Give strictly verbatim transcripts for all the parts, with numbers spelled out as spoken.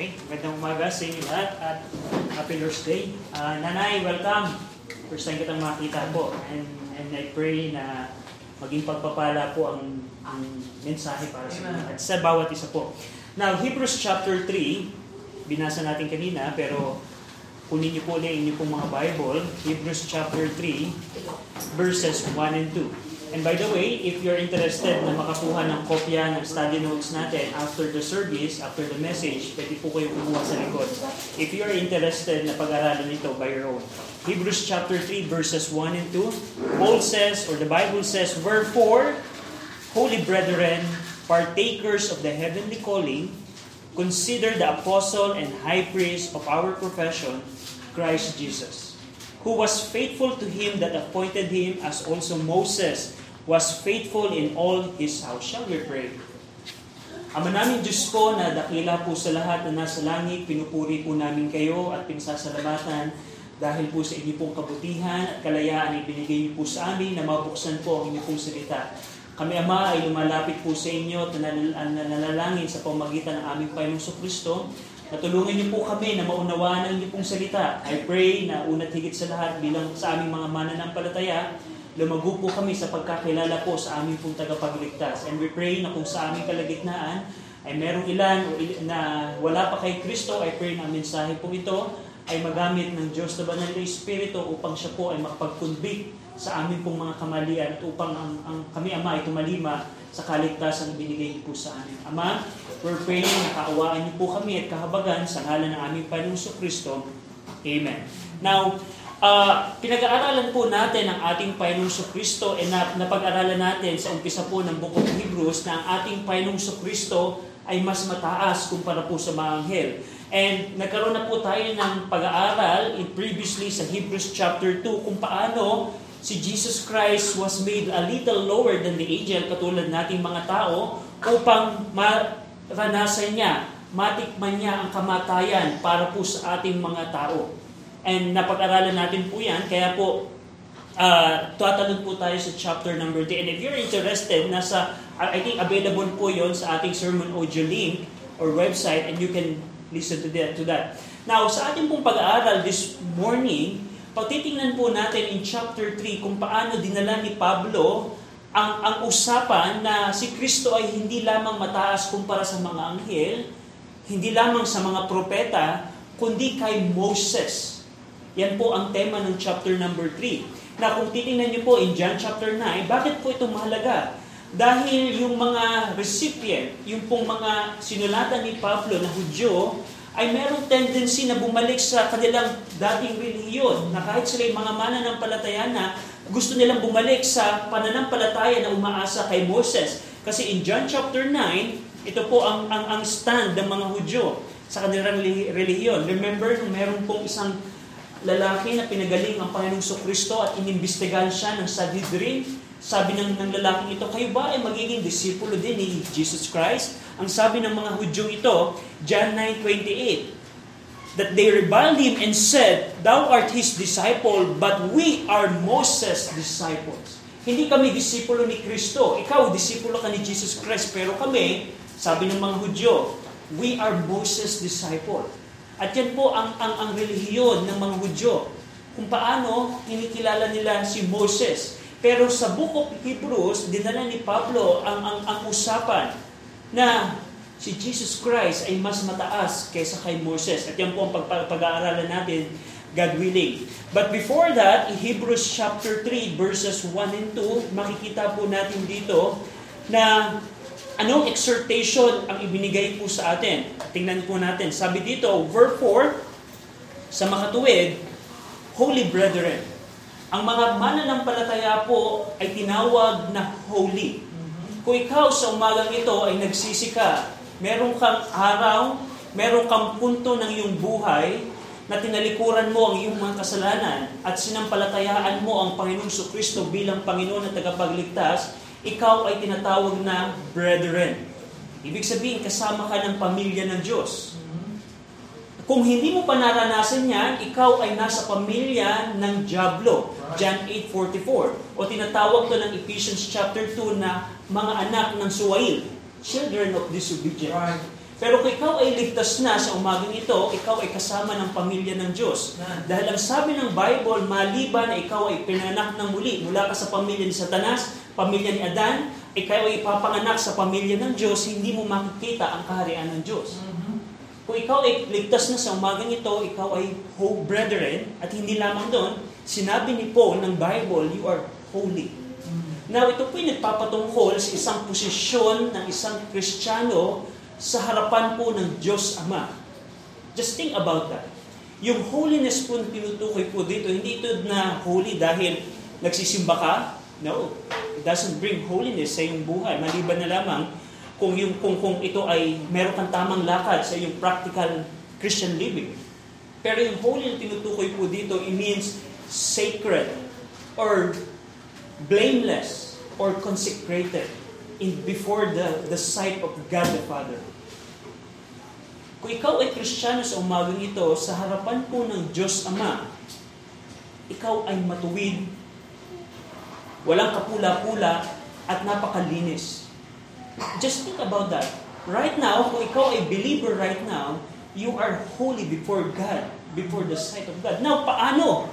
Okay, magandang umaga sa inyo lahat at Happy Lord's Day. Uh, Nanay, welcome! First time kitang makita po. And, and I pray na maging pagpapala po ang, ang mensahe para sa inyo at sa bawat isa po. Now, Hebrews chapter three, binasa natin kanina, pero kunin niyo po ulit ang inyong mga Bible. Hebrews chapter three, verses one and two. And by the way, if you're interested na makakuha ng kopya ng study notes natin after the service, after the message, pwede po kayo kumuha sa likod. If you're interested na pag-aralan ito by your own. Hebrews chapter three, verses one and two, Paul says, or the Bible says, "Wherefore, holy brethren, partakers of the heavenly calling, consider the apostle and high priest of our profession, Christ Jesus, who was faithful to him that appointed him, as also Moses was faithful in all his house." Shall we pray? Ama namin Diyos ko na dakila po sa lahat na nasa langit, pinupuri po namin kayo at pinsasalamatan dahil po sa inyo pong kabutihan at kalayaan ay binigay niyo po sa amin na mabuksan po ang inyo pong salita. Kami, Ama, ay lumalapit po sa inyo at nananalangin sa pamagitan ng aming Panginoong Kristo. Natulungan niyo po kami na maunawaan ang inyong salita. I pray na una't higit sa lahat bilang sa aming mga mananampalataya, lumago po kami sa pagkakilala po sa aming pong tagapagligtas. And we pray na kung sa aming kalagitnaan ay merong ilan na wala pa kay Kristo, I pray na ang mensahe po ito ay magamit ng Diyos na Banal na Espiritu upang siya po ay makapag-convict sa aming pong mga kamalian at upang ang, ang kami, Ama, ay tumalima sa kaligtasan na binigay niyo po sa amin. Ama, we're praying na kaawaan niyo po kami at kahabagan sa ngalan ng aming Panginoong Kristo. Amen. Now, uh, pinag-aaralan po natin ang ating Panginoong Kristo at na, napag-aralan natin sa umpisa po ng Book of Hebrews na ang ating Panginoong Kristo ay mas mataas kumpara po sa mga anghel. And nagkaroon na po tayo ng pag-aaral previously sa Hebrews chapter two kung paano si Jesus Christ was made a little lower than the angel, katulad nating mga tao, upang maranasan niya, matikman niya ang kamatayan para po sa ating mga tao. And napag-aralan natin po yan, kaya po, uh, tatanong po tayo sa chapter number ten. And if you're interested, nasa, I think available po yon sa ating sermon audio link or website, and you can listen to that. To that. Now, sa ating pong pag-aaral this morning, pagtitingnan po natin in chapter three kung paano dinala ni Pablo ang, ang usapan na si Kristo ay hindi lamang mataas kumpara sa mga anghel, hindi lamang sa mga propeta, kundi kay Moses. Yan po ang tema ng chapter number three. Na kung titingnan niyo po in John chapter nine, bakit po ito mahalaga? Dahil yung mga recipient, yung pong mga sinulatan ni Pablo na Hudyo, ay merong tendency na bumalik sa kanilang dating relihiyon na kahit sila'y mga mananampalataya na gusto nilang bumalik sa pananampalataya na umaasa kay Moses. Kasi in John chapter nine, ito po ang, ang, ang stand ng mga Hudyo sa kanilang relihiyon. Remember, meron pong isang lalaki na pinagaling ang Panginoong Kristo at inimbestigahan siya ng Sadducee. Sabi ng, ng lalaking ito, kayo ba ay magiging disipulo din ni Jesus Christ? Ang sabi ng mga Hudyong ito, John nine twenty-eight, that they reviled him and said, "Thou art his disciple, but we are Moses' disciples." Hindi kami disipulo ni Kristo. Ikaw, disipulo ka ni Jesus Christ, pero kami, sabi ng mga Hudyo, we are Moses' disciple. At yan po ang, ang, ang relihiyon ng mga Hudyo. Kung paano kinikilala nila si Moses. Pero sa Book of Hebrews, dinala ni Pablo ang, ang, ang usapan na si Jesus Christ ay mas mataas kaysa kay Moses. At yan po ang pag-aaralan natin, God willing. But before that, in Hebrews chapter three, verses one and two, makikita po natin dito na anong exhortation ang ibinigay po sa atin. Tingnan po natin. Sabi dito, "Wherefore, sa makatuwid, holy brethren." Ang mga mananampalataya po ay tinawag na holy. Kung ikaw sa umagang ito ay nagsisi ka, meron kang araw, meron kang punto ng iyong buhay na tinalikuran mo ang iyong mga kasalanan at sinampalatayaan mo ang Panginoong Kristo bilang Panginoon at tagapagligtas, ikaw ay tinatawag na brethren. Ibig sabihin, kasama ka ng pamilya ng Diyos. Kung hindi mo pa naranasan yan, ikaw ay nasa pamilya ng Diablo, John eight forty-four. O tinatawag to ng Ephesians chapter two na mga anak ng Suwail, children of disobedience. Pero kung ikaw ay ligtas na sa umagang ito, ikaw ay kasama ng pamilya ng Diyos. Dahil ang sabi ng Bible, maliban na ikaw ay pinanganak ng muli mula ka sa pamilya ni Satanas, pamilya ni Adan, ikaw ay ipapanganak sa pamilya ng Diyos, hindi mo makikita ang kaharian ng Diyos. Mm-hmm. Kung ikaw ay ligtas na sa umagang ito, ikaw ay holy brethren, at hindi lamang doon, sinabi ni Paul ng Bible, you are holy. Mm-hmm. Now, ito po yung nagpapatungkol sa isang posisyon ng isang Kristiyano sa harapan po ng Diyos Ama. Just think about that. Yung holiness po tinutukoy po dito, hindi ito na holy dahil nagsisimba ka. No. It doesn't bring holiness sa iyong buhay. Maliban na lamang kung, yung, kung, kung ito ay meron kang tamang lakad sa iyong practical Christian living. Pero yung holy na tinutukoy po dito, it means sacred or blameless or consecrated in before the the sight of God the Father. Kung ikaw ay Kristiyano sa umagang ito, sa harapan po ng Diyos Ama, ikaw ay matuwid, walang kapula-pula, at napakalinis. Just think about that. Right now, kung ikaw ay believer right now, you are holy before God, before the sight of God. Now, paano?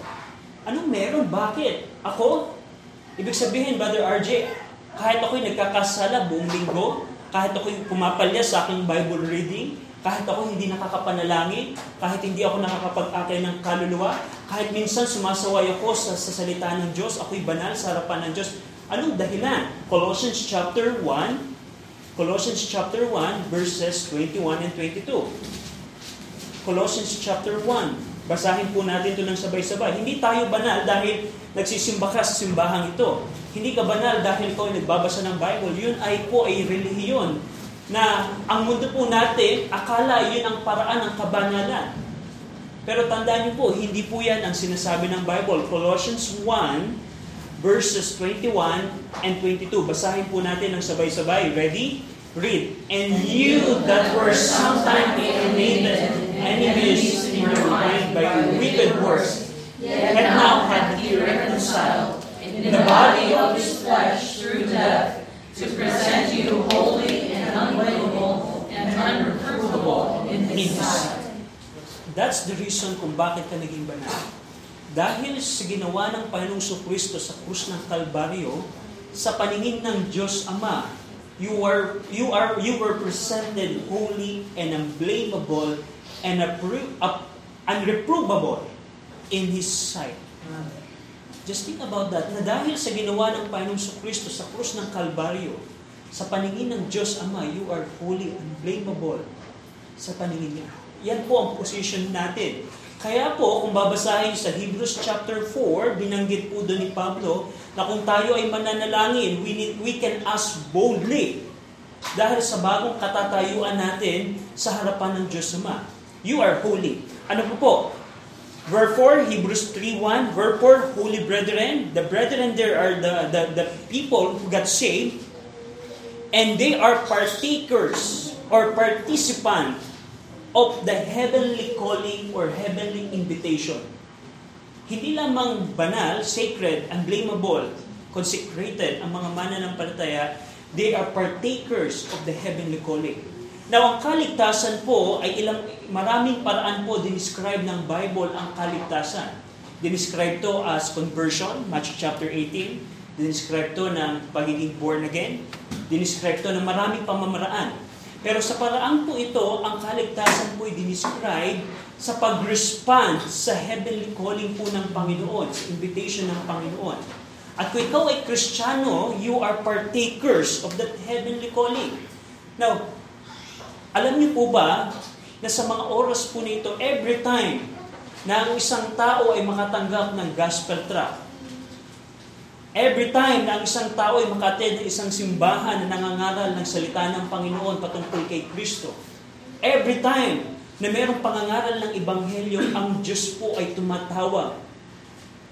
Anong meron? Bakit? Ako? Ibig sabihin, Brother R J, kahit ako'y nagkakasala buong linggo, kahit ako'y pumapalya sa aking Bible reading, kahit ako hindi nakakapanalangin, kahit hindi ako nakakapag-akay ng kaluluwa, kahit minsan sumasaway ako sa, sa salita ng Diyos, ako'y banal sa harapan ng Diyos. Anong dahilan? Colossians chapter one, Colossians chapter one, verses twenty-one and twenty-two. Colossians chapter one, basahin po natin ito ng sabay-sabay. Hindi tayo banal dahil nagsisimba ka sa simbahang ito. Hindi ka banal dahil ikaw ay nagbabasa ng Bible. Yun ay po ay relihiyon na ang mundo po natin, akala yun ang paraan ng kabanalan. Pero tandaan niyo po, hindi po yan ang sinasabi ng Bible. Colossians one, verses twenty-one and twenty-two. Basahin po natin ng sabay-sabay. Ready? Read. And you that were sometime alienated, enemies in your mind by wicked works, yet now hath he reconciled in the body of his flesh through death, to present you holy and unblameable and unreprovable in his sight. That's the reason kung bakit ka naging banal. Dahil sa ginawa ng Panginoong Kristo sa krus ng Kalbaryo, sa paningin ng Diyos Ama, you are you are you were presented holy and unblameable and unreprovable in his sight. Just think about that, na dahil sa ginawa ng Panginoong Kristo sa krus ng Kalbaryo, sa paningin ng Diyos Ama, you are holy and blameable sa paningin niya. Yan po ang position natin. Kaya po, kung babasahin sa Hebrews chapter four, binanggit po doon ni Pablo na kung tayo ay mananalangin, we, need, we can ask boldly dahil sa bagong katatayuan natin sa harapan ng Diyos Ama. You are holy. Ano po po? Wherefore, Hebrews three one, wherefore, holy brethren, the brethren there are the, the, the people who got saved, and they are partakers or participant of the heavenly calling or heavenly invitation. Hindi lamang banal, sacred, unblameable, consecrated ang mga mananampalataya, they are partakers of the heavenly calling. Now, ang kaligtasan po ay ilang maraming paraan po dinescribe ng Bible ang kaligtasan. Dinescribe to as conversion, Matthew chapter eighteen. Dinescribe to ng pagiging born again. Dinescribe to ng maraming pamamaraan. Pero sa paraan po ito, ang kaligtasan po ay dinescribe sa pag-respond sa heavenly calling po ng Panginoon, sa invitation ng Panginoon. At kung ikaw ay Kristiyano, you are partakers of that heavenly calling. Now, alam niyo po ba na sa mga oras po nito, every time na ang isang tao ay makatanggap ng gospel tract, every time na ang isang tao ay makaten ng isang simbahan na nangangaral ng salita ng Panginoon patungkol kay Kristo, every time na mayroong pangangaral ng Ebanghelyo, ang Diyos po ay tumatawag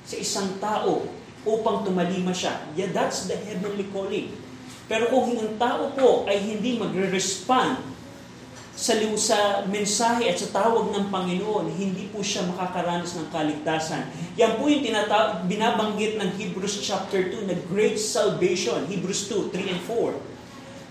sa isang tao upang tumalima siya. Yeah, that's the heavenly calling. Pero kung ang tao po ay hindi magre-respond sa sa mensahe at sa tawag ng Panginoon, hindi po siya makakaranas ng kaligtasan. Yan po yung tinata- binabanggit ng Hebrews chapter two na great salvation, Hebrews two, three and four.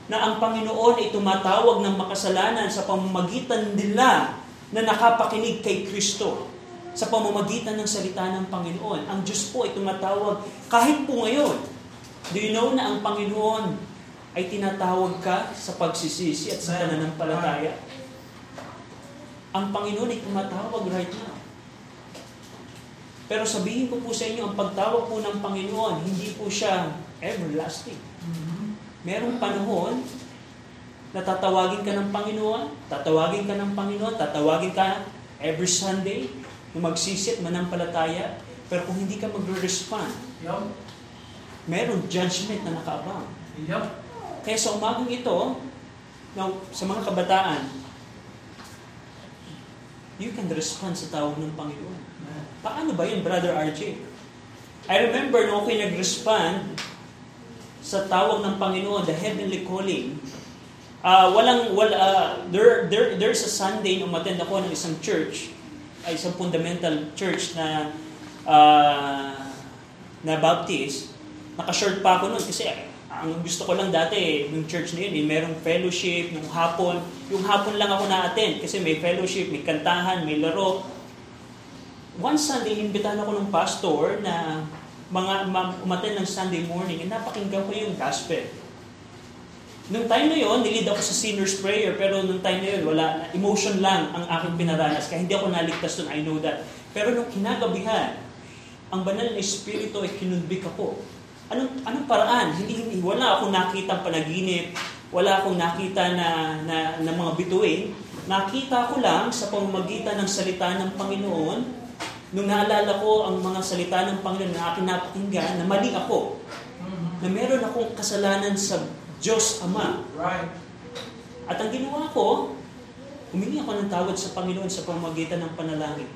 na ang Panginoon ay tumatawag ng makasalanan sa pamamagitan nila na nakapakinig kay Kristo sa pamamagitan ng salita ng Panginoon. Ang Diyos po ay tumatawag kahit po ngayon. Do you know na ang Panginoon ay tinatawag ka sa pagsisisi at sa pananampalataya? Ang Panginoon ay tumatawag right now. Pero sabihin ko po sa inyo, ang pagtawag po ng Panginoon, hindi po siya everlasting. Merong panahon, natatawagin ka ng Panginoon, tatawagin ka ng Panginoon, tatawagin ka every Sunday, magsisit, manampalataya, pero kung hindi ka mag-respond, merong judgment na nakaabang. Kaya sa umagang ito, sa mga kabataan, you can respond sa tawag ng Panginoon. Paano ba yun, Brother R J? I remember nung ako'y nag-respond sa tawag ng Panginoon, the heavenly calling. Uh, walang, wala, uh, there, there, there's a Sunday nung matend ako ng isang church, ay isang fundamental church na uh, na Baptist. Nakashort pa ako nun kasi ang gusto ko lang dati, yung church na yun, merong fellowship, yung hapon. Yung hapon lang ako na-attend kasi may fellowship, may kantahan, may laro. One Sunday, imbitahan ako ng pastor na mga umaten ng Sunday morning, napakinggan ko yung gospel. Nung time na yun, nilid ako sa sinner's prayer, pero nung time na yun, wala, emotion lang ang aking pinaranas, kaya hindi ako naligtas doon, I know that. Pero nung kinagabihan, ang banal na espiritu ay kinunbik ako. Anong, anong paraan? Hindi, hindi, wala akong nakita panaginip, wala akong nakita na, na, na mga bituin. Nakita ko lang sa pamamagitan ng salita ng Panginoon. Nung naalala ko ang mga salita ng Panginoon na aking napakinggan, na mali ako, na meron akong kasalanan sa Diyos Ama. Right. At ang ginawa ko, humingi ako ng tawad sa Panginoon sa pamamagitan ng panalangin.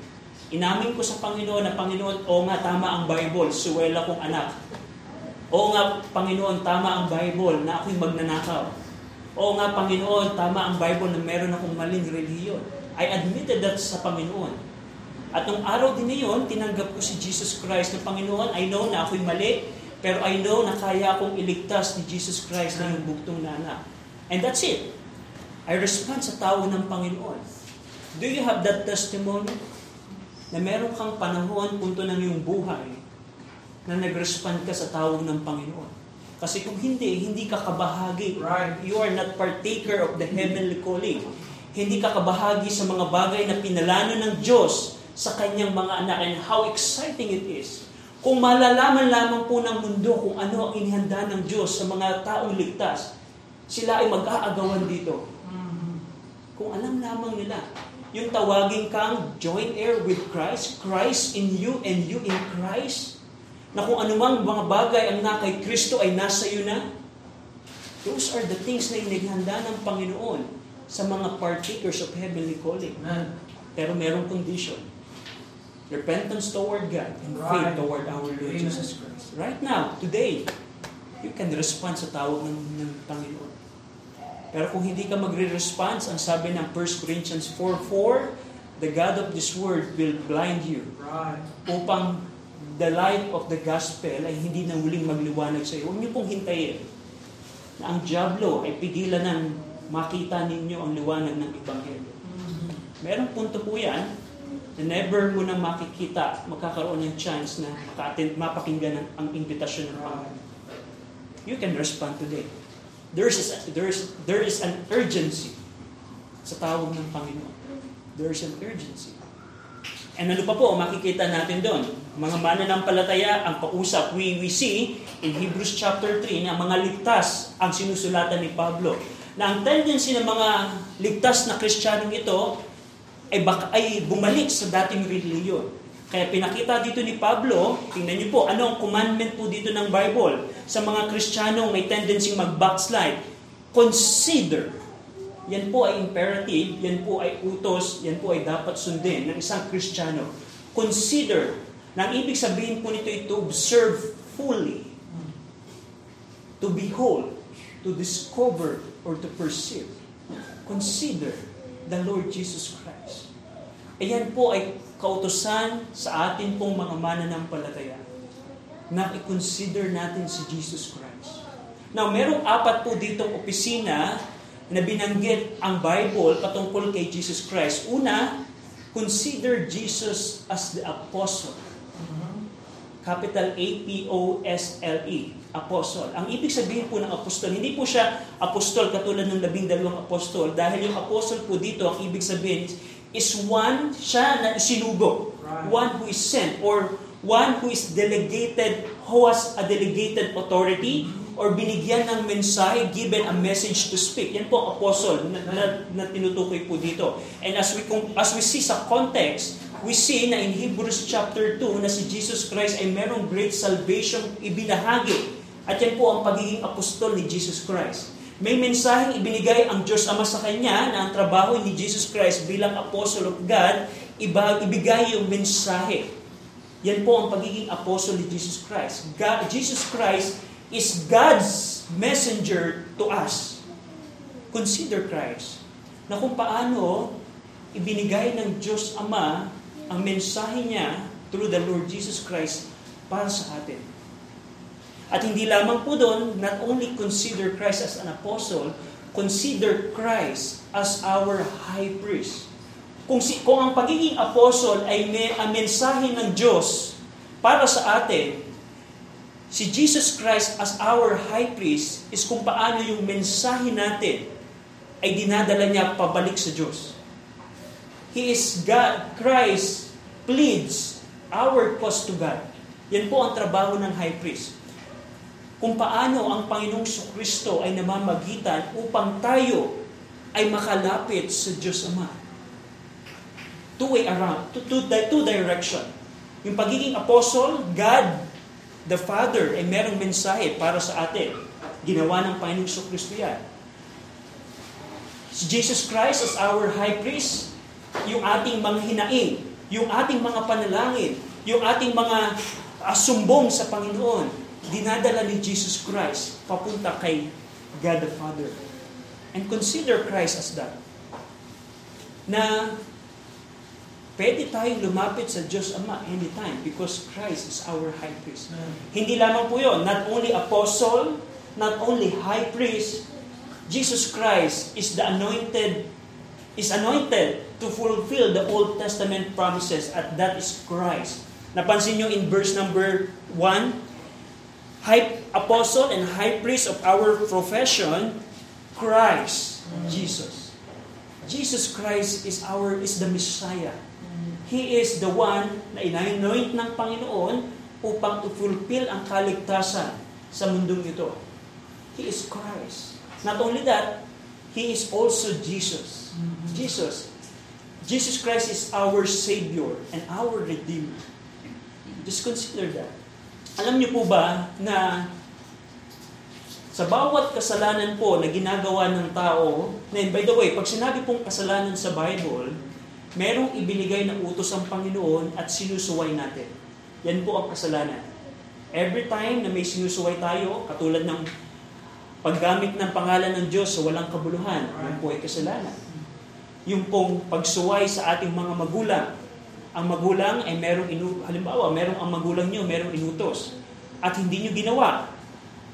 Inamin ko sa Panginoon na, Panginoon, oo nga, tama ang Bible, suwela kong anak. Oo nga, Panginoon, tama ang Bible na ako'y magnanakaw. Oo nga, Panginoon, tama ang Bible na meron akong maling relihiyon. I admitted that sa Panginoon. At nung araw din na yun, tinanggap ko si Jesus Christ na Panginoon. I know na ako'y mali, pero I know na kaya akong iligtas ni Jesus Christ na yung bugtong na anak. And that's it. I respond sa tawag ng Panginoon. Do you have that testimony? Na meron kang panahon, punto ng iyong buhay, na nag-respond ka sa tawag ng Panginoon. Kasi kung hindi, hindi ka kabahagi. Right. You are not partaker of the heavenly calling. Hindi ka kabahagi sa mga bagay na pinalano ng Diyos sa kanyang mga anak, and how exciting it is. Kung malalaman lamang po ng mundo kung ano ang inihanda ng Diyos sa mga taong ligtas, sila ay mag-aagawan dito. Kung alam lamang nila, yung tawagin kang joint heir with Christ, Christ in you and you in Christ, na kung anumang mga bagay ang na kay Kristo ay nasa iyo na, those are the things na inihanda ng Panginoon sa mga partakers of heavenly calling. Pero merong condition. Repentance toward God and faith toward our Lord Jesus Christ. Right now, today, you can respond sa tawag ng, ng Panginoon. Pero kung hindi ka magre-response, ang sabi ng First Corinthians four four, the God of this world will blind you. Right. Upang the light of the gospel ay hindi na huling magliwanag sa iyo. Huwag niyo pong hintayin na ang dyablo ay pigilan ng makita ninyo ang liwanag ng Ebanghelyo. Mm-hmm. Merong punto po yan. Never mo na makikita, magkakaroon ng chance na maka-attend, mapakinggan ang imbitasyon ng Panginoon. You can respond today. There is, there is, there is an urgency sa tawag ng Panginoon. There is an urgency. And ano pa po, makikita natin doon. Mga mananampalataya, ang pausap, we, we see in Hebrews chapter three na mga ligtas ang sinusulatan ni Pablo. Na ang tendency ng mga ligtas na Kristiyanong ito, Ay, baka, ay bumalik sa dating reliyon. Kaya pinakita dito ni Pablo, tingnan niyo po, ano ang commandment po dito ng Bible sa mga Kristiyanong may tendency mag-backslide? Consider. Yan po ay imperative, yan po ay utos, yan po ay dapat sundin ng isang Kristiyano. Consider. Nang ibig sabihin po nito ito, observe fully. To behold, to discover, or to perceive. Consider the Lord Jesus Christ. Ayan po ay kautusan sa atin pong mga mananampalataya na i-consider natin si Jesus Christ. Now, merong apat po ditong opisina na binanggit ang Bible patungkol kay Jesus Christ. Una, consider Jesus as the apostle. Capital A P O S L E, apostle. Ang ibig sabihin po ng apostol, hindi po siya apostol katulad ng labing dalawang apostol, dahil yung apostol po dito, ang ibig sabihin is one siya na isinugo. Right. One who is sent or one who is delegated, who has a delegated authority, or binigyan ng mensahe, given a message to speak. Yan po ang apostle na, na, na tinutukoy po dito. And as we as we see sa context, we see na in Hebrews chapter two na si Jesus Christ ay merong great salvation ibinahagi. At yan po ang pagiging apostol ni Jesus Christ. May mensaheng ibinigay ang Diyos Ama sa kanya na ang trabaho ni Jesus Christ bilang apostle of God, iba, ibigay yung mensahe. Yan po ang pagiging apostol ni Jesus Christ. God, Jesus Christ is God's messenger to us. Consider Christ, na kung paano ibinigay ng Diyos Ama ang mensahe niya through the Lord Jesus Christ para sa atin. At hindi lamang po doon, not only consider Christ as an apostle, consider Christ as our high priest. Kung, si, kung ang pagiging apostle ay may, ang mensahe ng Diyos para sa atin, si Jesus Christ as our high priest is kung paano yung mensahe natin ay dinadala niya pabalik sa Diyos. He is God, Christ pleads our cause to God. Yan po ang trabaho ng high priest. Kung paano ang Panginoong Kristo ay namamagitan upang tayo ay makalapit sa Diyos Ama. Two way around, two, two, two direction. Yung pagiging apostle, God the Father ay merong mensahe para sa atin. Ginawa ng Panginoong Kristo yan. Si Jesus Christ as our high priest, yung ating mga hinaing, yung ating mga panalangin, yung ating mga sumbong sa Panginoon, dinadala ni Jesus Christ papunta kay God the Father. And consider Christ as that. Na pwede tayong lumapit sa Diyos Ama anytime because Christ is our high priest. Amen. Hindi lamang po yun. Not only apostle, not only high priest, Jesus Christ is the anointed, is anointed to fulfill the Old Testament promises, at that is Christ. Napansin nyo in verse number one, high apostle and high priest of our profession, Christ, Amen. Jesus. Jesus Christ is our is the Messiah. He is the one na inanoint ng Panginoon upang to fulfill ang kaligtasan sa mundong ito. He is Christ. Not only that, He is also Jesus. Mm-hmm. Jesus. Jesus Christ is our Savior and our Redeemer. Just consider that. Alam niyo po ba na sa bawat kasalanan po na ginagawa ng tao, and by the way, pag sinabi pong kasalanan sa Bible, merong ibinigay na utos ang Panginoon at sinusuway natin. Yan po ang kasalanan. Every time na may sinusuway tayo, katulad ng paggamit ng pangalan ng Diyos sa walang kabuluhan, yan po ay kasalanan. Yung pong pagsuway sa ating mga magulang. Ang magulang ay merong, inu- halimbawa, merong ang magulang nyo, merong inutos. At hindi nyo ginawa.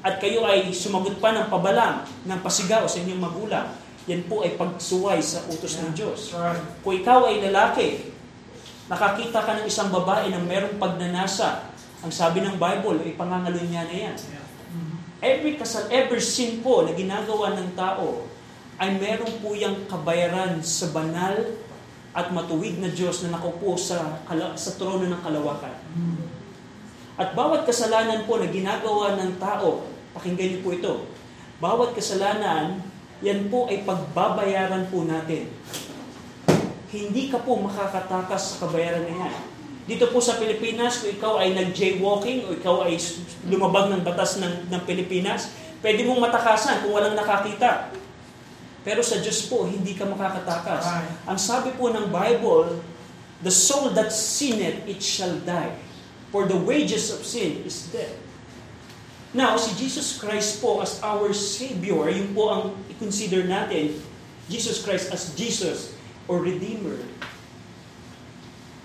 At kayo ay sumagot pa ng pabalang, ng pasigaw sa inyong magulang. Yan po ay pagsuway sa utos yeah, ng Diyos. Right. Kung ikaw ay lalaki, nakakita ka ng isang babae na merong pagnanasa, ang sabi ng Bible, ay pangangaluin niya na yan. Yeah. Mm-hmm. Every, kasal, every sin po na ginagawa ng tao ay merong po yung kabayaran sa banal at matuwid na Diyos na nakupo sa, sa trono ng kalawakan. Mm-hmm. At bawat kasalanan po na ginagawa ng tao, pakinggan niyo po ito, bawat kasalanan, yan po ay pagbabayaran po natin. Hindi ka po makakatakas sa kabayaran na yan. Dito po sa Pilipinas, kung ikaw ay nag-jaywalking o ikaw ay lumabag ng batas ng, ng Pilipinas, pwede mong matakasan kung walang nakakita. Pero sa Diyos po, hindi ka makakatakas. Ang sabi po ng Bible, the soul that sinneth, it shall die. For the wages of sin is death. Now, si Jesus Christ po as our Savior, yun po ang i-consider natin, Jesus Christ as Jesus or Redeemer.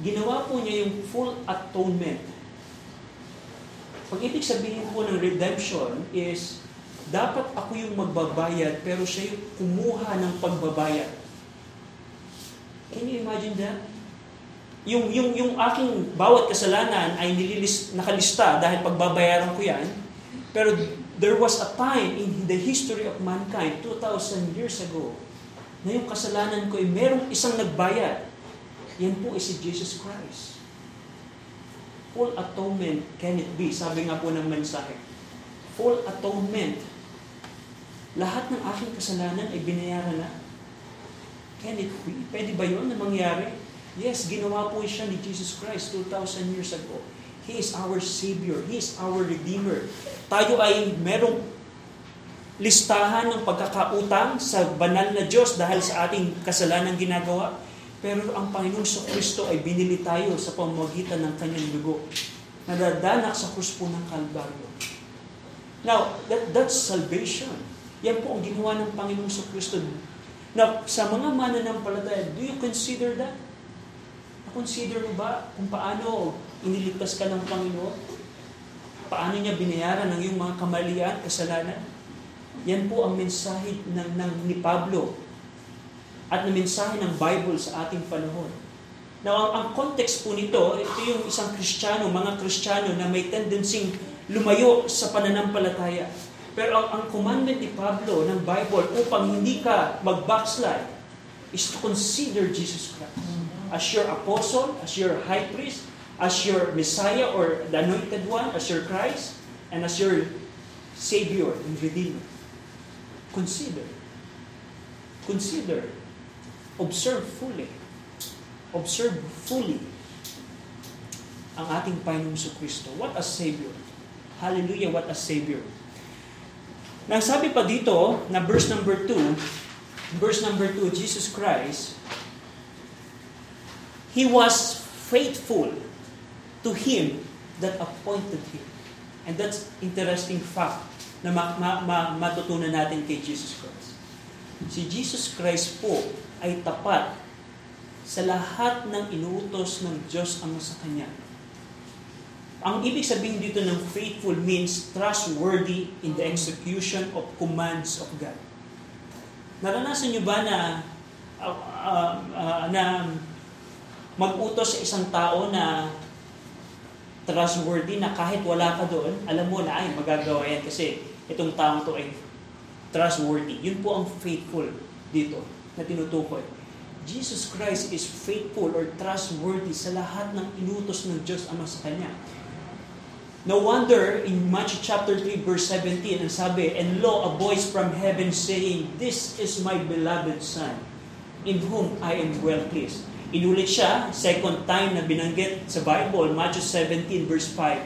Ginawa po niya yung full atonement. Pag ibig sabihin po ng redemption is Dapat ako yung magbabayad, pero siya yung kumuha ng pagbabayad. Can you imagine that? Yung, yung, yung aking bawat kasalanan ay nililis, nakalista dahil pagbabayaran ko yan. Pero there was a time in the history of mankind, two thousand years ago, na yung kasalanan ko ay merong isang nagbayad. Yan po ay si Jesus Christ. Full atonement can it be? Sabi nga po ng mensahe. Full atonement. Lahat ng aking kasalanan ay binayaran na. Can it be? Pwede ba yun na mangyari? Yes, ginawa po siya ni Jesus Christ two thousand years ago. He is our Savior. He is our Redeemer. Tayo ay merong listahan ng pagkakautang sa banal na Diyos dahil sa ating kasalanan ginagawa. Pero ang Panginoong sa Kristo ay binili tayo sa pamamagitan ng kanyang dugo. Nadadanak sa krus po ng Kalbaryo. Now, that, that's salvation. Yan po ang ginawa ng Panginoong sa Kristo. Now, sa mga mananampalataya, do you consider that? Consider mo ba kung paano iniligtas ka ng Panginoon? Paano niya binayaran ang iyong mga kamalian, kasalanan? Yan po ang mensahe ng, ng, ni Pablo. At na mensahe ng Bible sa ating panahon. Now, ang, ang context po nito, ito yung isang Kristiyano, mga Kristiyano na may tendency lumayo sa pananampalataya. Pero ang, ang commandment ni Pablo ng Bible upang hindi ka mag-backslide is to consider Jesus Christ as your apostle, as your high priest, as your Messiah or the anointed one, as your Christ, and as your Savior and Redeemer. Consider. Consider. Observe fully. Observe fully ang ating Panginoong Kristo. What a Savior. Hallelujah, what a Savior. Nang sabi pa dito, na verse number two, verse number two, Jesus Christ, He was faithful to Him that appointed Him. And that's interesting fact na ma- ma- ma- matutunan natin kay Jesus Christ. Si Jesus Christ po ay tapat sa lahat ng inuutos ng Diyos ang sa Kanya. Ang ibig sabihin dito ng faithful means trustworthy in the execution of commands of God. Naranasan niyo ba na uh, uh, uh, na mag-utos sa isang tao na trustworthy na kahit wala ka doon, alam mo na ay magagawa yan kasi itong taong to ay trustworthy. Yun po ang faithful dito na tinutukoy. Jesus Christ is faithful or trustworthy sa lahat ng inutos ng Diyos Ama sa Kanya. No wonder in Matthew chapter three verse seventeen ang sabi, "And lo, a voice from heaven saying, This is my beloved Son, in whom I am well pleased." Inulit siya, second time na binanggit sa Bible, Matthew seventeen verse five.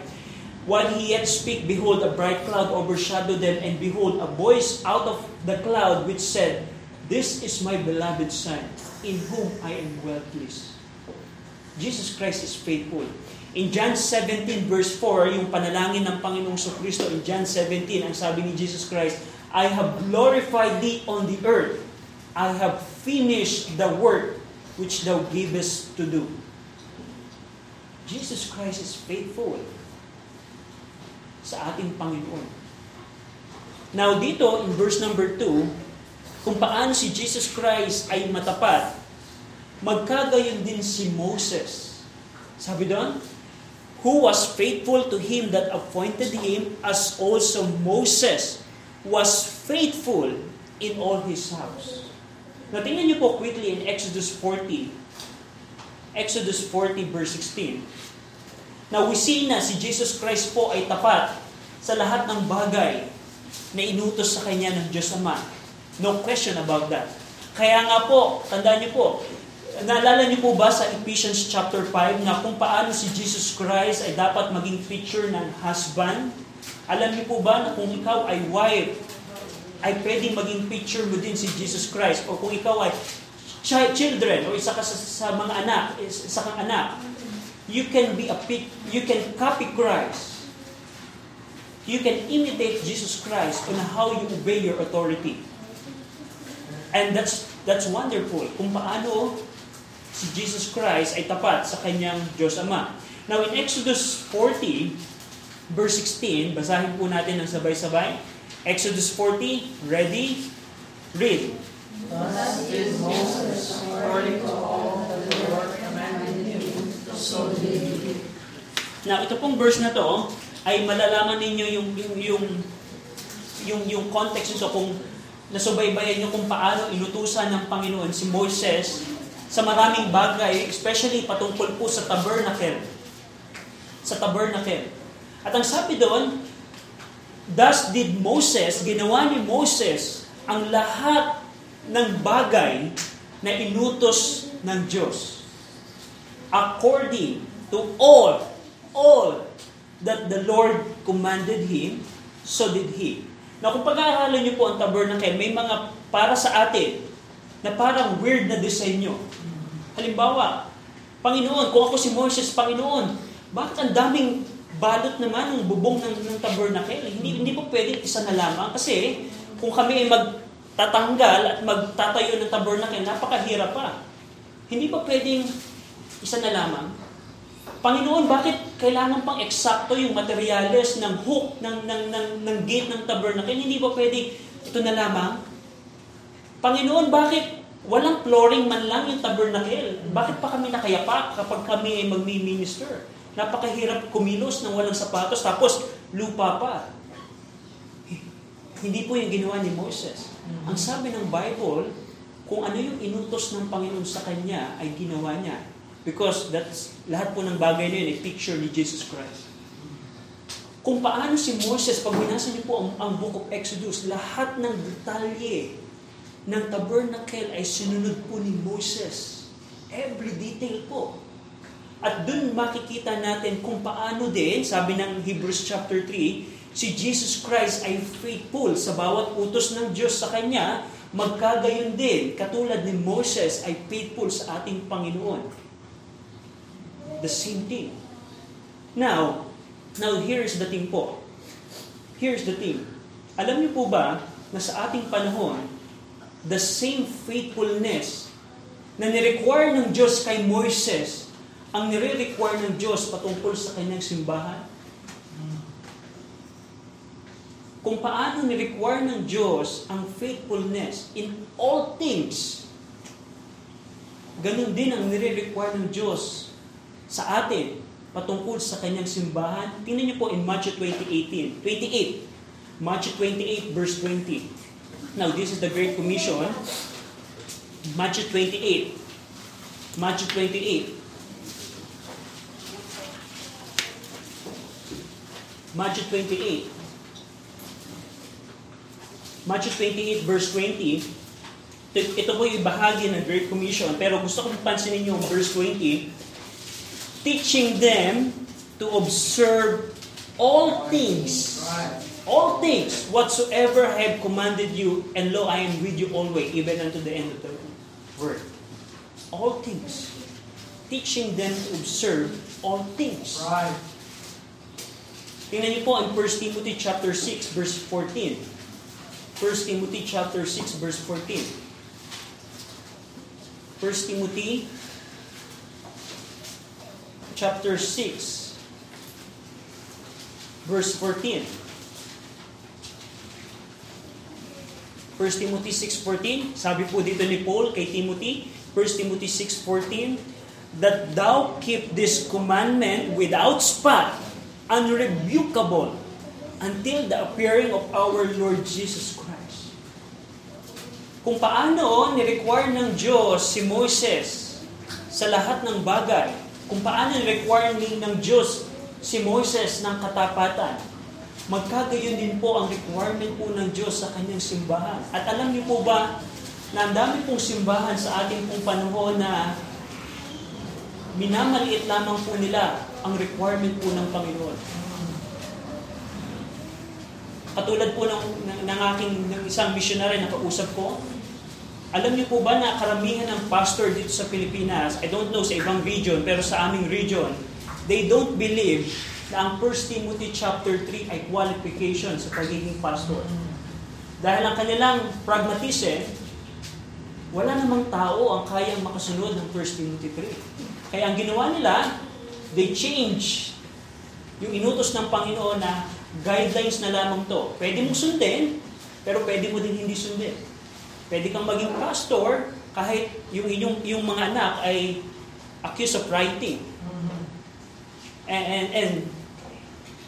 "While he yet speak, behold, a bright cloud overshadowed them, and behold, a voice out of the cloud which said, This is my beloved Son, in whom I am well pleased." Jesus Christ is faithful. In John seventeen verse four, yung panalangin ng Panginoong Kristo, in John seventeen, ang sabi ni Jesus Christ, "I have glorified thee on the earth. I have finished the work which thou givest to do." Jesus Christ is faithful sa ating Panginoon. Now dito, in verse number two, kung paano si Jesus Christ ay matapat, magkagayon din si Moses. Sabi doon, "Who was faithful to him that appointed him, as also Moses was faithful in all his house." Now, tingnan niyo po quickly in Exodus forty. Exodus forty verse sixteen. Now, we see na si Jesus Christ po ay tapat sa lahat ng bagay na inutos sa Kanya ng Diyos Ama. No question about that. Kaya nga po, tandaan niyo po, naalala niyo po ba sa Ephesians chapter five na kung paano si Jesus Christ ay dapat maging picture ng husband? Alam niyo po ba na kung ikaw ay wife, ay pwedeng maging picture mo din si Jesus Christ? O kung ikaw ay ch- children o isa ka sa, sa mga anak, isa kang anak, you can be a pic- you can copy Christ. You can imitate Jesus Christ on how you obey your authority. And that's that's wonderful kung paano si Jesus Christ ay tapat sa kanyang Diyos Ama. Now in Exodus forty verse sixteen, basahin po natin ng sabay-sabay. Exodus forty, ready? Read. Thus did Moses, according to all that the Lord commanded him, so did he. Now, ito pong verse na to, ay malalaman ninyo yung yung yung yung, yung context nito kung nasubaybayan nyo kung paano inutusan ng Panginoon si Moses sa maraming bagay, especially patungkol po sa tabernacle. Sa tabernacle. At ang sabi doon, thus did Moses, ginawa ni Moses ang lahat ng bagay na inutos ng Diyos. According to all, all that the Lord commanded him, so did he. Now, kung pag-aaralan niyo po ang tabernacle, may mga para sa atin na parang weird na disenyo. Halimbawa, Panginoon, kung ako si Moses, Panginoon, bakit ang daming balot naman ng bubong ng, ng tabernacle? Hindi, hindi po pwede isa na lamang kasi kung kami ay magtatanggal at magtatayo ng tabernacle, napakahirap pa. Hindi pa pwedeng isa na lamang. Panginoon, bakit kailangan pang eksakto yung materyales ng hook, ng, ng, ng, ng gate ng tabernacle? Hindi ba pwede ito na lamang? Panginoon, bakit walang flooring man lang yung tabernacle? Bakit pa kami nakayapak kapag kami ay magmi-minister? Napakahirap kumilos ng walang sapatos, tapos lupa pa. Hindi po yung ginawa ni Moses. Ang sabi ng Bible, kung ano yung inutos ng Panginoon sa kanya, ay ginawa niya. Because that's, lahat po ng bagay na yun ay picture ni Jesus Christ. Kung paano si Moses, pag binasa niyo po ang, ang book of Exodus, lahat ng detalye ng tabernacle ay sinunod po ni Moses. Every detail po. At dun makikita natin kung paano din, sabi ng Hebrews chapter three, si Jesus Christ ay faithful sa bawat utos ng Diyos sa Kanya, magkagayon din, katulad ni Moses ay faithful sa ating Panginoon. The same thing. Now, now here is the thing po. Here's the thing. Alam niyo po ba na sa ating panahon, the same faithfulness na nirequire ng Diyos kay Moises, ang nire-require ng Diyos patungkol sa kanyang simbahan? Kung paano nirequire ng Diyos ang faithfulness in all things, ganun din ang nire-require ng Diyos sa atin, patungkol sa kanyang simbahan. Tingnan niyo po in Matthew twenty-eight, Matthew twenty-eight, verse twenty. Now, this is the Great Commission. Matthew twenty-eight. Matthew twenty-eight. Matthew twenty-eight. Matthew twenty-eight, verse twenty. Ito po yung bahagi ng Great Commission. Pero gusto ko pansinin niyo yung verse twenty. Teaching them to observe all things, all things whatsoever I have commanded you, and lo, I am with you always, even unto the end of the world. All things. Teaching them to observe all things. Right. Tingnan niyo po in First Timothy chapter six, verse fourteen. First Timothy chapter six, verse fourteen. First Timothy chapter six, verse fourteen. First Timothy six fourteen, sabi po dito ni Paul kay Timothy, First Timothy six fourteen, that thou keep this commandment without spot, unrebukable, until the appearing of our Lord Jesus Christ. Kung paano ni-require ng Diyos si Moses sa lahat ng bagay, kung paano requiring ng Diyos si Moses ng katapatan, magkagayon din po ang requirement po ng Diyos sa kanyang simbahan. At alam niyo po ba na ang dami pong simbahan sa ating pong panahon na minamaliit lamang po nila ang requirement po ng Panginoon. Katulad po ng, ng, ng aking ng isang missionary na kausap ko, alam niyo po ba na karamihan ng pastor dito sa Pilipinas, I don't know sa ibang region, pero sa aming region, they don't believe na ang First Timothy chapter three ay qualification sa pagiging pastor. Dahil ang kanilang pragmatism, wala namang tao ang kayang makasunod ng First Timothy three. Kaya ang ginawa nila, they change yung inutos ng Panginoon na guidelines na lamang to. Pwede mong sundin, pero pwede mo din hindi sundin. Pwede kang maging pastor kahit yung inyong, yung mga anak ay accused of writing. And, and, and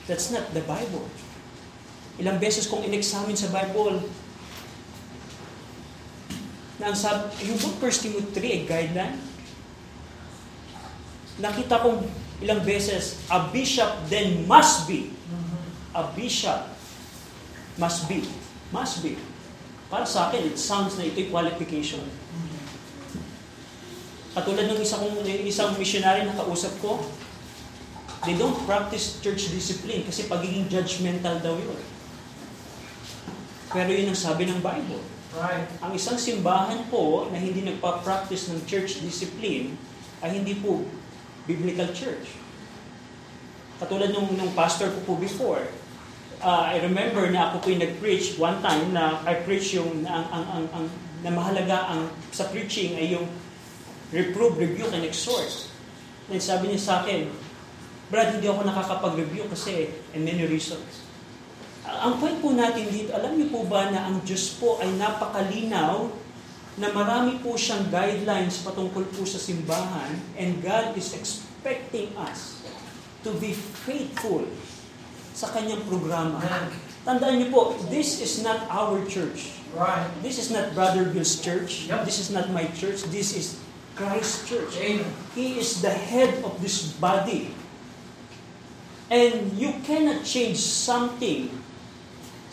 that's not the Bible. Ilang beses kong in-examine sa Bible na ang sabi, yung book First Timothy three ay guideline. Nakita kong ilang beses, a bishop then must be. A bishop must be. Must be. Para sa akin, it sounds na ito'y qualification. Katulad ng isang, isang missionary na kausap ko, they don't practice church discipline kasi pagiging judgmental daw yun. Pero yun ang sabi ng Bible. Right. Ang isang simbahan po na hindi nagpa-practice ng church discipline ay hindi po biblical church. Katulad nung, nung pastor ko po before, uh, I remember na ako po yung nag-preach one time na I preach yung ang, ang, ang, ang, na mahalaga ang, sa preaching ay yung reprove, rebuke, and exhort. Then sabi niya sa akin, Brad, hindi ako nakakapag-review kasi and many reasons. Ang point po natin dito, alam niyo po ba na ang Diyos po ay napakalinaw na marami po siyang guidelines patungkol po sa simbahan, and God is expecting us to be faithful sa kanyang programa. Tandaan niyo po, this is not our church. Right. This is not Brother Bill's church. Yep. This is not my church. This is Christ's church. Amen. He is the head of this body. And you cannot change something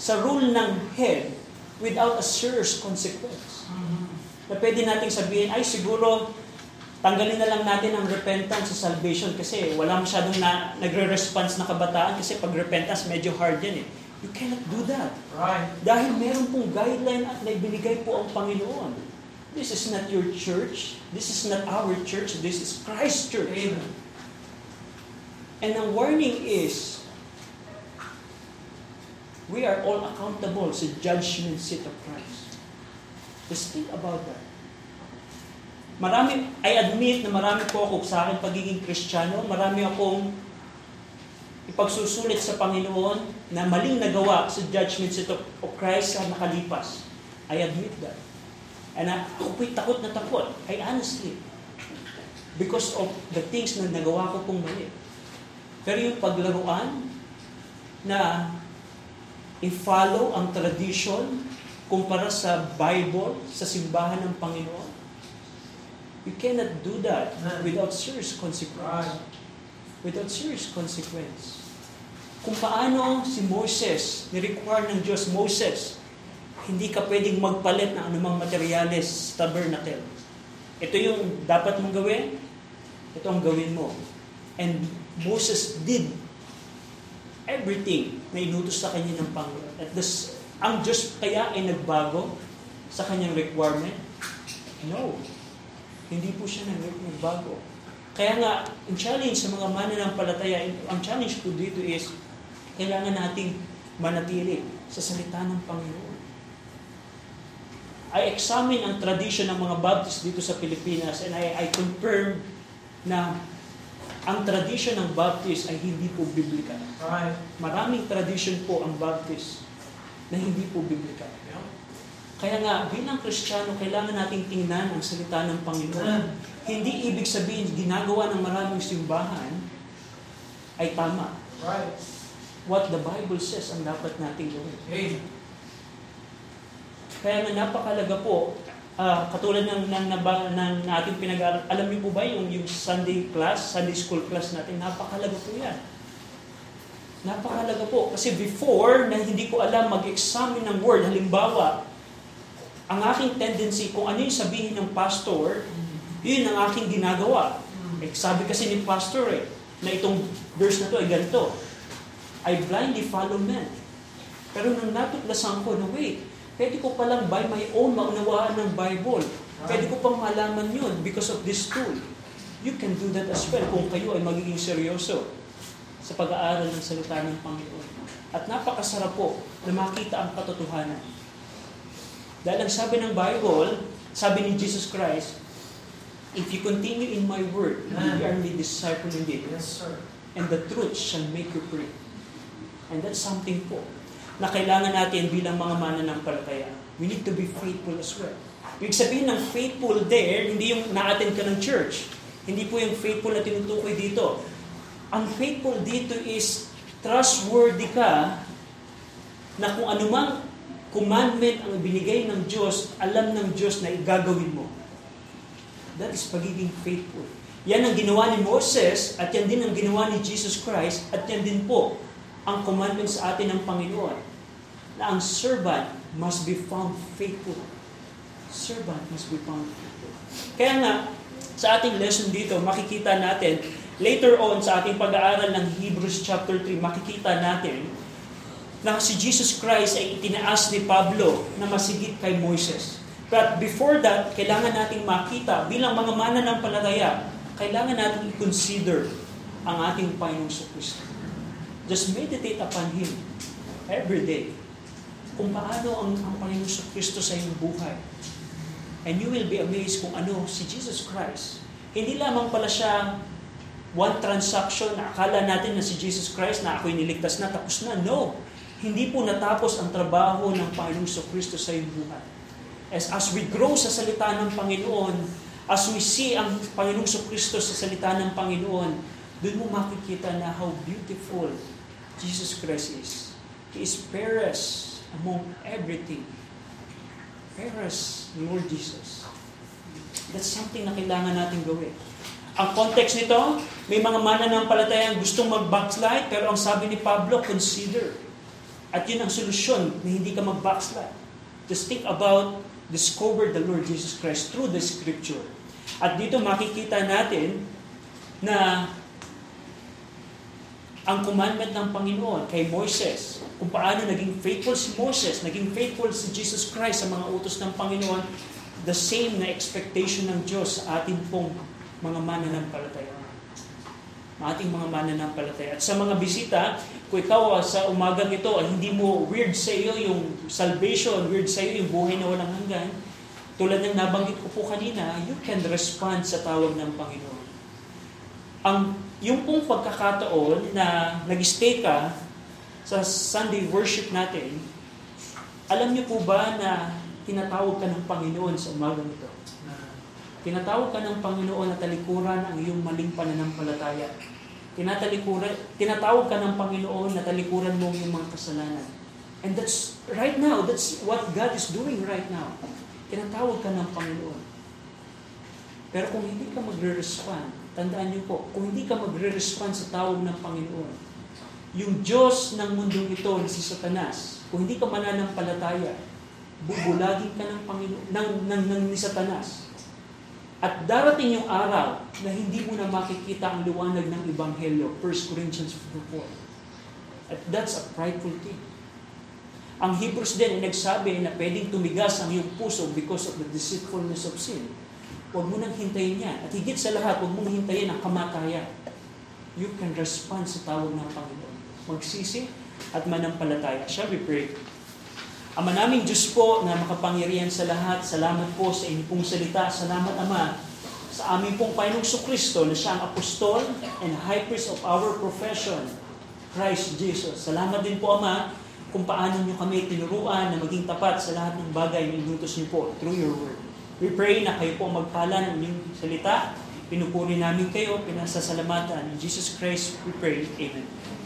sa rule ng head without a serious consequence. Mm-hmm. Na pwede nating sabihin, ay siguro tanggalin na lang natin ang repentance sa salvation kasi wala masyadong na, nagre-response na kabataan kasi pag repentance medyo hard yan eh. You cannot do that. Right. Dahil meron pong guideline at naibinigay po ang Panginoon. This is not your church. This is not our church. This is Christ's church. Amen. And the warning is, we are all accountable sa judgment seat of Christ. Just think about that. Marami, I admit na marami po ako sa akin pagiging Kristiyano, marami akong ipagsusulit sa Panginoon na maling nagawa sa judgment seat of Christ sa nakalipas. I admit that. And ako po'y takot na takot. I honestly. Because of the things na nagawa ko pong mali. Pero yung paglaruan na i-follow ang tradition kumpara sa Bible, sa simbahan ng Panginoon, you cannot do that without serious consequence. Without serious consequence. Kung paano si Moses, ni-require ng Diyos, Moses, hindi ka pwedeng magpalit ng anumang materyales sa tabernacle. Ito yung dapat mong gawin, ito ang gawin mo. And Moses did everything na inutos sa kanya ng Panginoon. At this, ang Diyos kaya ay nagbago sa kanyang requirement? No. Hindi po siya nagbago. Kaya nga, ang challenge sa mga mananampalataya, ang challenge po dito is, kailangan nating manatili sa salita ng Panginoon. I examine ang tradisyon ng mga Baptist dito sa Pilipinas and I, I confirm na ang tradisyon ng Baptist ay hindi po biblical. Right. Maraming tradisyon po ang Baptist na hindi po biblical. Yeah. Kaya nga, bilang Kristiyano, kailangan nating tingnan ang salita ng Panginoon. Yeah. Hindi ibig sabihin, ginagawa ng maraming simbahan ay tama. Right. What the Bible says ang dapat nating gawin. Hey. Kaya na napakalaga po, uh, katulad ng, ng, ng, ng ating pinag-aaral, alam niyo po ba yung, yung Sunday class, Sunday school class natin, napakalaga po yan. Napakalaga po. Kasi before, na hindi ko alam mag-examine ng word, halimbawa, ang aking tendency, kung ano yung sabihin ng pastor, yun ang aking ginagawa. Eh, sabi kasi ni pastor eh, na itong verse na to ay ganito, I blindly follow men. Pero nung natuklasan ko, no wait, pwede ko palang by my own maunawaan ng Bible. Pwede ko pang malaman yun because of this tool. You can do that as well kung kayo ay magiging seryoso sa pag-aaral ng salita ng Panginoon. At napakasarap po na makita ang katotohanan. Dahil ang sabi ng Bible, sabi ni Jesus Christ, if you continue in my word, you are my disciple indeed. Yes, sir. And the truth shall make you free. And that's something po na kailangan natin bilang mga mananampalataya. We need to be faithful as well. Ibig sabihin ng faithful there, hindi yung na-attend ka ng church. Hindi po yung faithful na tinutukoy dito. Ang faithful dito is trustworthy ka na kung anumang commandment ang binigay ng Diyos, alam ng Diyos na igagawin mo. That is pagiging faithful. Yan ang ginawa ni Moses at yan din ang ginawa ni Jesus Christ at yan din po ang commandment sa atin ng Panginoon na ang servant must be found faithful. Servant must be found faithful. Kaya nga, sa ating lesson dito, makikita natin, later on sa ating pag-aaral ng Hebrews chapter three, makikita natin na si Jesus Christ ay itinaas ni Pablo na masigit kay Moses. But before that, kailangan nating makita bilang mga mananampalataya, kailangan natin i-consider ang ating Panginoong Kristo. Just meditate upon Him every day. Kung paano ang, ang Panginoong Kristo sa iyong buhay. And you will be amazed kung ano si Jesus Christ. Hindi lamang pala siya one transaction na akala natin na si Jesus Christ na ako'y niligtas na, tapos na. No! Hindi po natapos ang trabaho ng Panginoong Kristo sa iyong buhay. As, as we grow sa salita ng Panginoon, as we see ang Panginoong Kristo sa salita ng Panginoon, doon mo makikita na how beautiful Jesus Christ is. He is fairest among everything. Fairest, Lord Jesus. That's something na kailangan natin gawin. Ang context nito, may mga mananampalatayang gustong mag-backslide, pero ang sabi ni Pablo, consider. At yun ang solusyon na hindi ka mag-backslide. Just think about, discover the Lord Jesus Christ through the Scripture. At dito makikita natin na ang commandment ng Panginoon kay Moses, kung paano naging faithful si Moses, naging faithful si Jesus Christ sa mga utos ng Panginoon, the same na expectation ng Diyos sa ating pong mga mananampalataya. Ating mga mananampalataya. At sa mga bisita, kung ikaw sa umagang ito, hindi mo weird sa iyo yung salvation, weird sa iyo yung buhay na walang hanggan, tulad ng nabanggit ko po kanina, you can respond sa tawag ng Panginoon. Ang yung pong pagkakataon na nag-stay ka sa Sunday worship natin, alam niyo po ba na tinatawag ka ng Panginoon sa umagang ito? Tinatawag ka ng Panginoon na talikuran ang iyong maling pananampalataya. Tinatalikuran, tinatawag ka ng Panginoon na talikuran mo yung mga kasalanan. And that's, right now, that's what God is doing right now. Tinatawag ka ng Panginoon. Pero kung hindi ka magre-respond, tandaan niyo po, kung hindi ka magre-respond sa tawag ng Panginoon, yung Diyos ng mundong ito na si Satanas, kung hindi ka mananampalataya, bubulagin ka ng Panginoon, ng, ng, ng ni Satanas. At darating yung araw na hindi mo na makikita ang liwanag ng Ebanghelyo, First Corinthians four. At that's a prideful thing. Ang Hebrews din ay nagsabi na pwedeng tumigas ang iyong puso because of the deceitfulness of sin. Huwag mo nang hintayin yan. At higit sa lahat, huwag mo nang hintayin ang kamatayan. You can respond sa tawag ng Panginoon. Magsisi at manampalataya. Shall we pray? Ama naming Diyos po na makapangyarihan sa lahat, salamat po sa inyong pong salita. Salamat, Ama, sa aming pong Panginoong Kristo na siya ang apostol and high priest of our profession, Christ Jesus. Salamat din po, Ama, kung paano niyo kami tinuruan na maging tapat sa lahat ng bagay na inutos niyo po through your word. We pray na kayo po magpala ng inyong salita. Pinupuri namin kayo, pinasasalamatan. In Jesus Christ, we pray. Amen.